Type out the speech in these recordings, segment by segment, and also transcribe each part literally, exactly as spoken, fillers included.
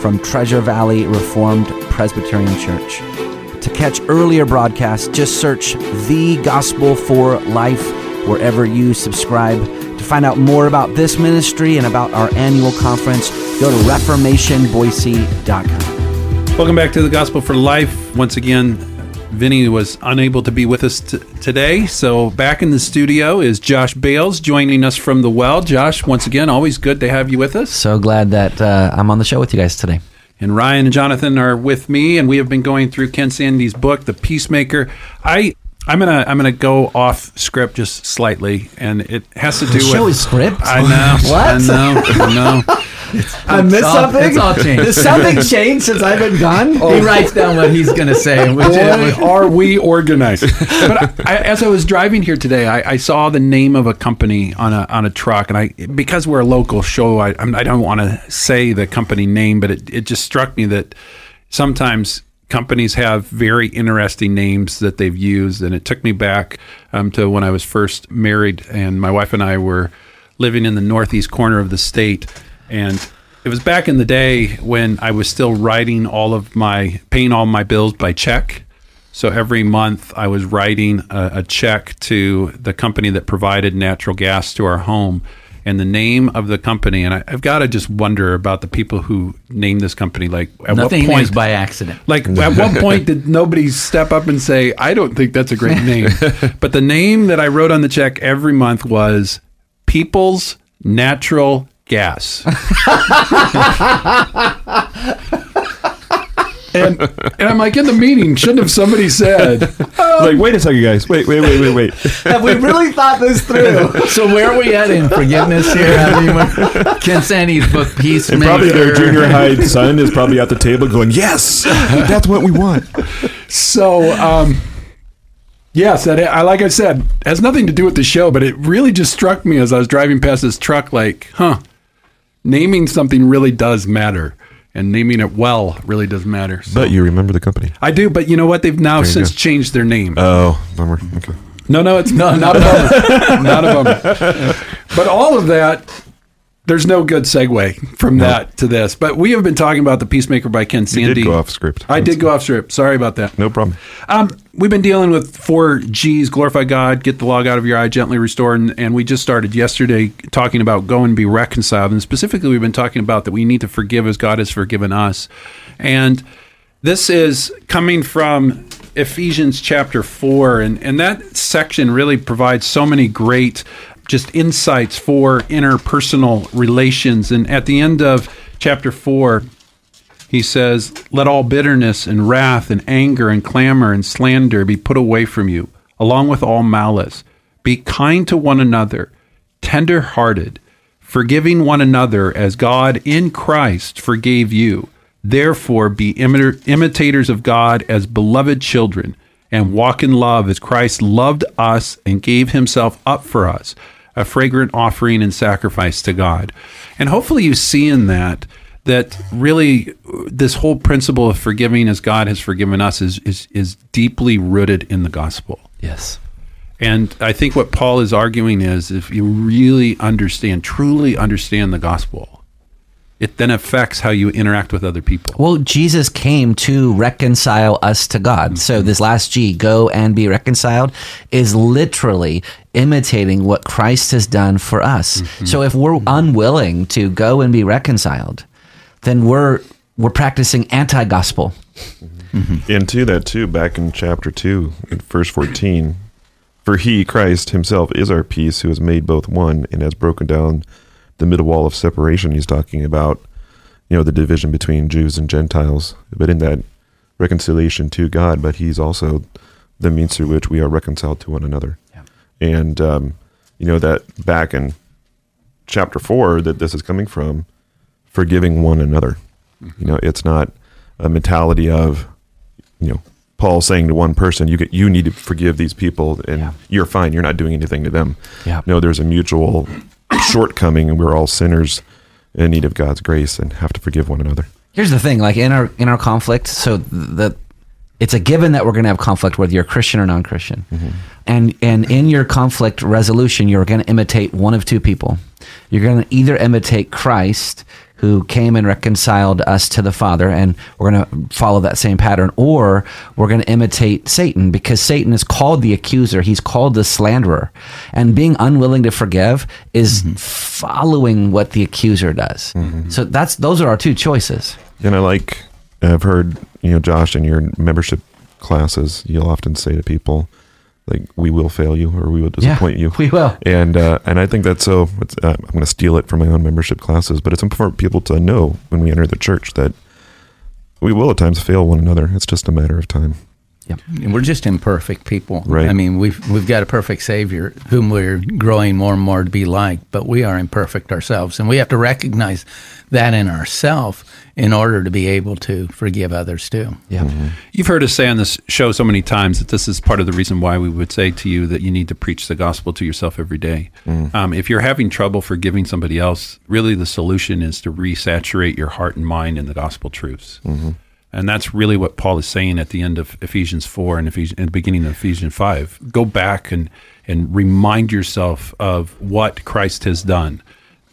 from Treasure Valley Reformed Presbyterian Church. To catch earlier broadcasts, just search The Gospel for Life wherever you subscribe. To find out more about this ministry and about our annual conference, go to reformation boise dot com. Welcome back to The Gospel for Life. Once again, Vinny was unable to be with us t- today, so back in the studio is Josh Bales joining us from The Well. Josh, once again, always good to have you with us. So glad that uh, I'm on the show with you guys today. And Ryan and Jonathan are with me, and we have been going through Ken Sande's book, The Peacemaker. I, I'm gonna I'm gonna go off script just slightly, and it has to do with... The show is script? I know. What? I know. I know. It's, it's I missed all, something? It's all changed. Does something change since I've been gone? Oh. He writes down what he's going to say. Which is, are we organized? But I, I, as I was driving here today, I, I saw the name of a company on a on a truck, and I because we're a local show, I, I don't want to say the company name, but it, it just struck me that sometimes companies have very interesting names that they've used, and it took me back um, to when I was first married, and my wife and I were living in the northeast corner of the state. And it was back in the day when I was still writing all of my, paying all my bills by check. So every month I was writing a, a check to the company that provided natural gas to our home. And the name of the company, and I, I've got to just wonder about the people who named this company. Like, at Nothing what point is by accident. Like, at what point did nobody step up and say, I don't think that's a great name? But the name that I wrote on the check every month was People's Natural Gas. and, and I'm like, in the meeting, shouldn't have somebody said, um, like, wait a second, guys. Wait, wait, wait, wait, wait. Have we really thought this through? So where are we at in forgiveness here? I mean, Ken Sande's book, Peacemaker. And probably their junior high son is probably at the table going, yes, that's what we want. So, um, yes, that, I, like I said, has nothing to do with the show, but it really just struck me as I was driving past this truck, like, huh, naming something really does matter, and naming it well really does matter. So. But you remember the company. I do, but you know what? They've now since go. changed their name. Oh, bummer. Okay. No, no, it's not, not a bummer. Not a bummer. But all of that, there's no good segue from nope. that to this. But we have been talking about The Peacemaker by Ken Sande. You did go off script. I That's did go off script. Sorry about that. No problem. Um, we've been dealing with four G's: glorify God, get the log out of your eye, gently restore. And, and we just started yesterday talking about go and be reconciled. And specifically, we've been talking about that we need to forgive as God has forgiven us. And this is coming from Ephesians chapter four. And, and that section really provides so many great just insights for interpersonal relations. And at the end of chapter four, he says, let all bitterness and wrath and anger and clamor and slander be put away from you, along with all malice. Be kind to one another, tender-hearted, forgiving one another as God in Christ forgave you. Therefore, be imit- imitators of God as beloved children, and walk in love as Christ loved us and gave himself up for us, a fragrant offering and sacrifice to God. And hopefully you see in that, that really this whole principle of forgiving as God has forgiven us is is, is deeply rooted in the gospel. Yes. And I think what Paul is arguing is if you really understand, truly understand the gospel, it then affects how you interact with other people. Well, Jesus came to reconcile us to God. Mm-hmm. So this last G, go and be reconciled, is literally imitating what Christ has done for us. Mm-hmm. So if we're unwilling to go and be reconciled, then we're we're practicing anti-gospel. Mm-hmm. And to that too, back in chapter two, verse fourteen, for he, Christ himself, is our peace, who has made both one and has broken down the middle wall of separation. He's talking about, you know, the division between Jews and Gentiles, but in that reconciliation to God, but he's also the means through which we are reconciled to one another. Yeah. And, um, you know, that back in chapter four that this is coming from, forgiving one another. Mm-hmm. You know, it's not a mentality of, you know, Paul saying to one person, you get, you need to forgive these people and yeah. you're fine. You're not doing anything to them. Yeah. No, there's a mutual shortcoming, and we're all sinners in need of God's grace and have to forgive one another. Here's the thing, like in our in our conflict, so the it's a given that we're going to have conflict whether you're Christian or non-Christian. Mm-hmm. And and in your conflict resolution, you're going to imitate one of two people. You're going to either imitate Christ, who came and reconciled us to the Father, and we're going to follow that same pattern, or we're going to imitate Satan, because Satan is called the accuser. He's called the slanderer. And being unwilling to forgive is mm-hmm. following what the accuser does. Mm-hmm. So that's those are our two choices. And I like, I've heard, you know, Josh, in your membership classes, you'll often say to people, like, we will fail you, or we will disappoint yeah, you. We will. And uh, and I think that's so, it's, uh, I'm going to steal it from my own membership classes, but it's important for people to know when we enter the church that we will at times fail one another. It's just a matter of time. Yeah. And we're just imperfect people. Right. I mean, we've, we've got a perfect Savior whom we're growing more and more to be like, but we are imperfect ourselves. And we have to recognize that in ourselves in order to be able to forgive others too. Yeah. Mm-hmm. You've heard us say on this show so many times that this is part of the reason why we would say to you that you need to preach the gospel to yourself every day. Mm. Um, if you're having trouble forgiving somebody else, really the solution is to resaturate your heart and mind in the gospel truths. Mm-hmm. And that's really what Paul is saying at the end of Ephesians four and, Ephes- and beginning of Ephesians five. Go back and, and remind yourself of what Christ has done.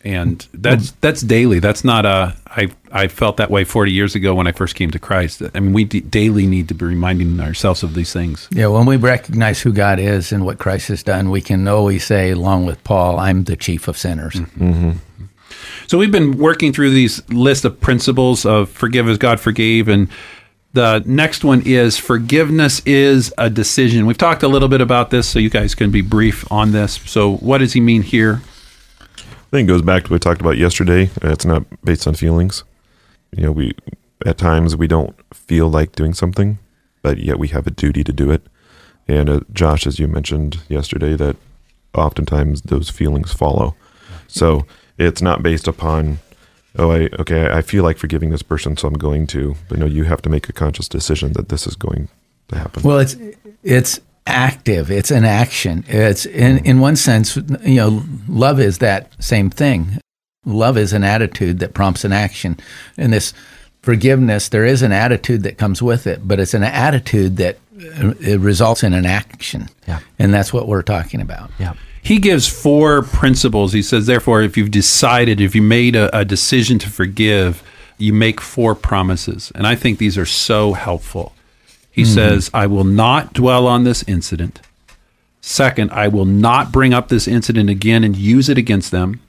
And that's that's daily. That's not a, I, I felt that way forty years ago when I first came to Christ. I mean, we d- daily need to be reminding ourselves of these things. Yeah, when we recognize who God is and what Christ has done, we can always say, along with Paul, I'm the chief of sinners. Mm-hmm. So we've been working through these list of principles of forgive as God forgave, and the next one is forgiveness is a decision. We've talked a little bit about this, so you guys can be brief on this. So what does he mean here? I think it goes back to what we talked about yesterday. It's not based on feelings. You know, we at times we don't feel like doing something, but yet we have a duty to do it. And uh, Josh, as you mentioned yesterday, that oftentimes those feelings follow. So it's not based upon, oh, I okay, I feel like forgiving this person, so I'm going to. But no, you have to make a conscious decision that this is going to happen. Well, it's it's active. It's an action. It's in, in one sense, you know, love is that same thing. Love is an attitude that prompts an action. And this forgiveness, there is an attitude that comes with it, but it's an attitude that it results in an action. Yeah. And that's what we're talking about. Yeah. He gives four principles. He says, therefore, if you've decided, if you made a, a decision to forgive, you make four promises. And I think these are so helpful. He mm-hmm. says, I will not dwell on this incident. Second, I will not bring up this incident again and use it against them.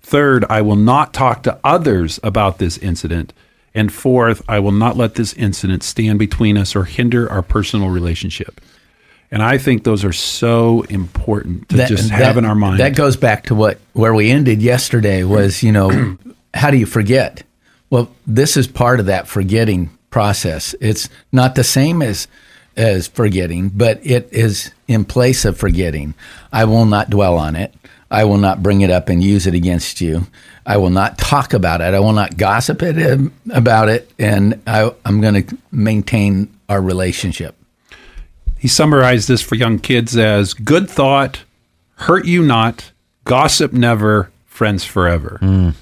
Third, I will not talk to others about this incident. And fourth, I will not let this incident stand between us or hinder our personal relationship. And I think those are so important to that, just have that, in our mind. That goes back to what where we ended yesterday was, you know, how do you forget? Well, this is part of that forgetting process. It's not the same as as forgetting, but it is in place of forgetting. I will not dwell on it. I will not bring it up and use it against you. I will not talk about it. I will not gossip it, about it. And I, I'm going to maintain our relationship. He summarized this for young kids as good thought, hurt you not, gossip never, friends forever. Mm.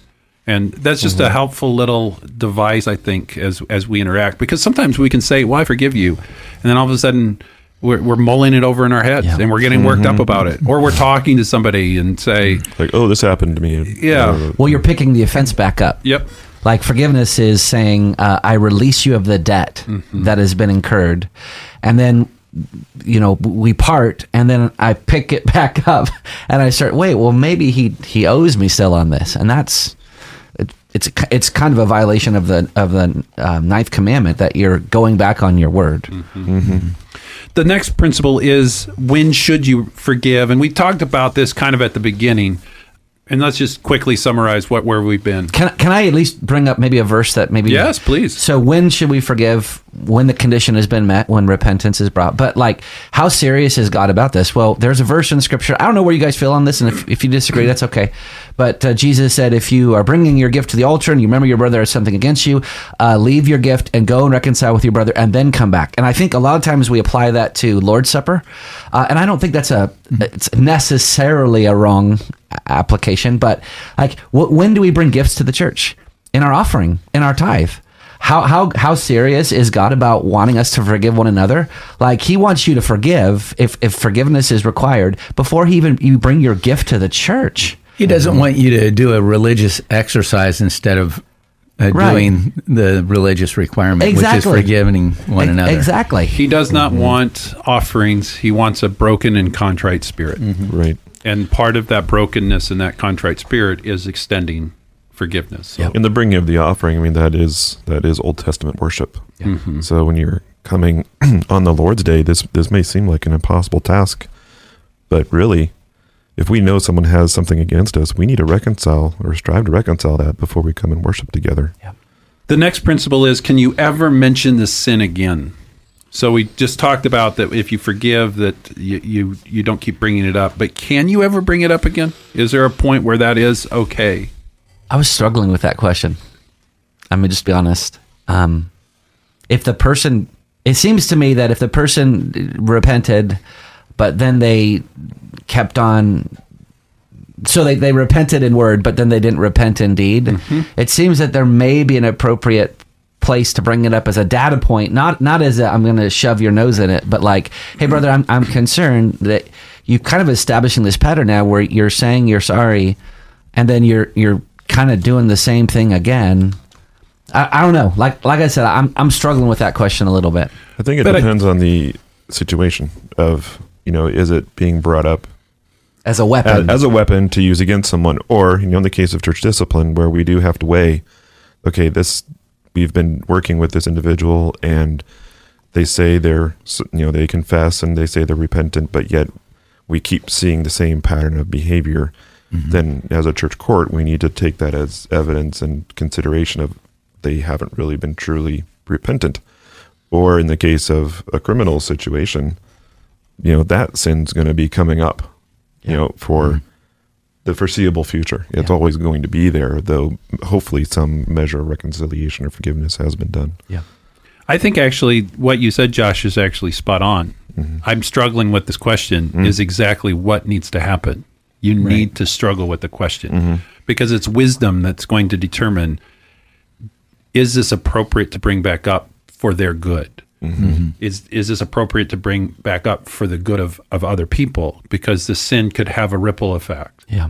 And that's just mm-hmm. a helpful little device, I think, as as we interact. Because sometimes we can say, well, I forgive you. And then all of a sudden, we're, we're mulling it over in our heads yeah. and we're getting worked mm-hmm. up about it. Or we're talking to somebody and say, like, oh, this happened to me. Yeah. Well, you're picking the offense back up. Yep. Like forgiveness is saying, uh, I release you of the debt mm-hmm. that has been incurred. And then, you know, we part, and then I pick it back up, and I start, wait, well, maybe he, he owes me still on this, and that's it, it's it's kind of a violation of the of the uh, ninth commandment that you're going back on your word. Mm-hmm. Mm-hmm. The next principle is when should you forgive, and we talked about this kind of at the beginning. And let's just quickly summarize what where we've been. Can, can I at least bring up maybe a verse that maybe... Yes, please. So when should we forgive? When the condition has been met, when repentance is brought. But like, how serious is God about this? Well, there's a verse in Scripture. I don't know where you guys feel on this, and if, if you disagree, that's okay. But uh, Jesus said, if you are bringing your gift to the altar and you remember your brother has something against you, uh, leave your gift and go and reconcile with your brother and then come back. And I think a lot of times we apply that to Lord's Supper, uh, and I don't think that's a it's necessarily a wrong application, but like, wh- when do we bring gifts to the church? In our offering, in our tithe. How how how serious is God about wanting us to forgive one another? Like, he wants you to forgive if, if forgiveness is required before he even you bring your gift to the church. He doesn't mm-hmm. want you to do a religious exercise instead of uh, right. doing the religious requirement, exactly. which is forgiving one e- another. Exactly. He does not mm-hmm. want offerings. He wants a broken and contrite spirit. Mm-hmm. Right. And part of that brokenness and that contrite spirit is extending forgiveness. So. Yep. In the bringing of the offering, I mean, that is that is Old Testament worship. Yep. Mm-hmm. So when you're coming on the Lord's Day, this this may seem like an impossible task, but really, if we know someone has something against us, we need to reconcile or strive to reconcile that before we come and worship together. Yep. The next principle is, can you ever mention the sin again? So we just talked about that if you forgive, that you, you you don't keep bringing it up. But can you ever bring it up again? Is there a point where that is okay? I was struggling with that question. I'm going to just be honest. Um, if the person, it seems to me that if the person repented, but then they kept on, so they, they repented in word, but then they didn't repent in deed, mm-hmm. it seems that there may be an appropriate place to bring it up as a data point, not not as a, I'm going to shove your nose in it, but like, hey, brother, I'm I'm concerned that you're kind of establishing this pattern now where you're saying you're sorry, and then you're you're kind of doing the same thing again. I, I don't know. Like like I said, I'm I'm struggling with that question a little bit. I think it but depends I, on the situation of, you know, is it being brought up as a weapon, as, as a weapon to use against someone, or, you know, in the case of church discipline where we do have to weigh, okay, this. We've been working with this individual, and they say they're, you know, they confess and they say they're repentant, but yet we keep seeing the same pattern of behavior. Mm-hmm. Then, as a church court, we need to take that as evidence and consideration of they haven't really been truly repentant. Or in the case of a criminal situation, you know, that sin's going to be coming up, you yeah. know, for mm-hmm. the foreseeable future. It's yeah. always going to be there, though hopefully some measure of reconciliation or forgiveness has been done. Yeah, I think actually what you said, Josh, is actually spot on. Mm-hmm. I'm struggling with this question mm-hmm. is exactly what needs to happen. You right. need to struggle with the question mm-hmm. because it's wisdom that's going to determine, is this appropriate to bring back up for their good? Mm-hmm. Is is this appropriate to bring back up for the good of, of other people? Because the sin could have a ripple effect. Yeah.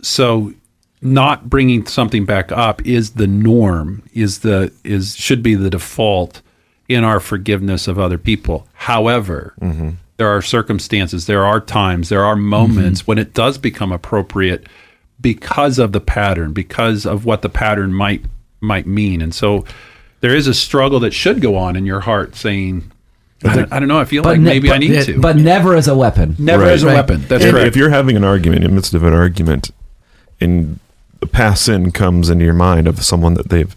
So not bringing something back up is the norm, is the is should be the default in our forgiveness of other people. However, mm-hmm. there are circumstances, there are times, there are moments mm-hmm. when it does become appropriate because of the pattern, because of what the pattern might might mean. And so there is a struggle that should go on in your heart saying, I don't, I don't know, I feel but like ne- maybe I need it, to. But never as a weapon. Never right. as a right. weapon. That's correct. If you're having an argument, in the midst of an argument, and the past sin comes into your mind of someone that they've,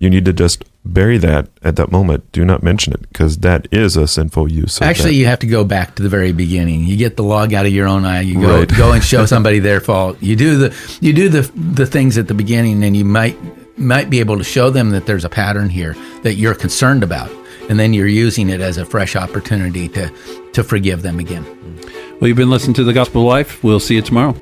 you need to just bury that at that moment. Do not mention it, because that is a sinful use. Of Actually, that. You have to go back to the very beginning. You get the log out of your own eye. You go right. go and show somebody their fault. You do the you do the the things at the beginning, and you might... might be able to show them that there's a pattern here that you're concerned about, and then you're using it as a fresh opportunity to, to forgive them again. Well, you've been listening to The Gospel of Life. We'll see you tomorrow.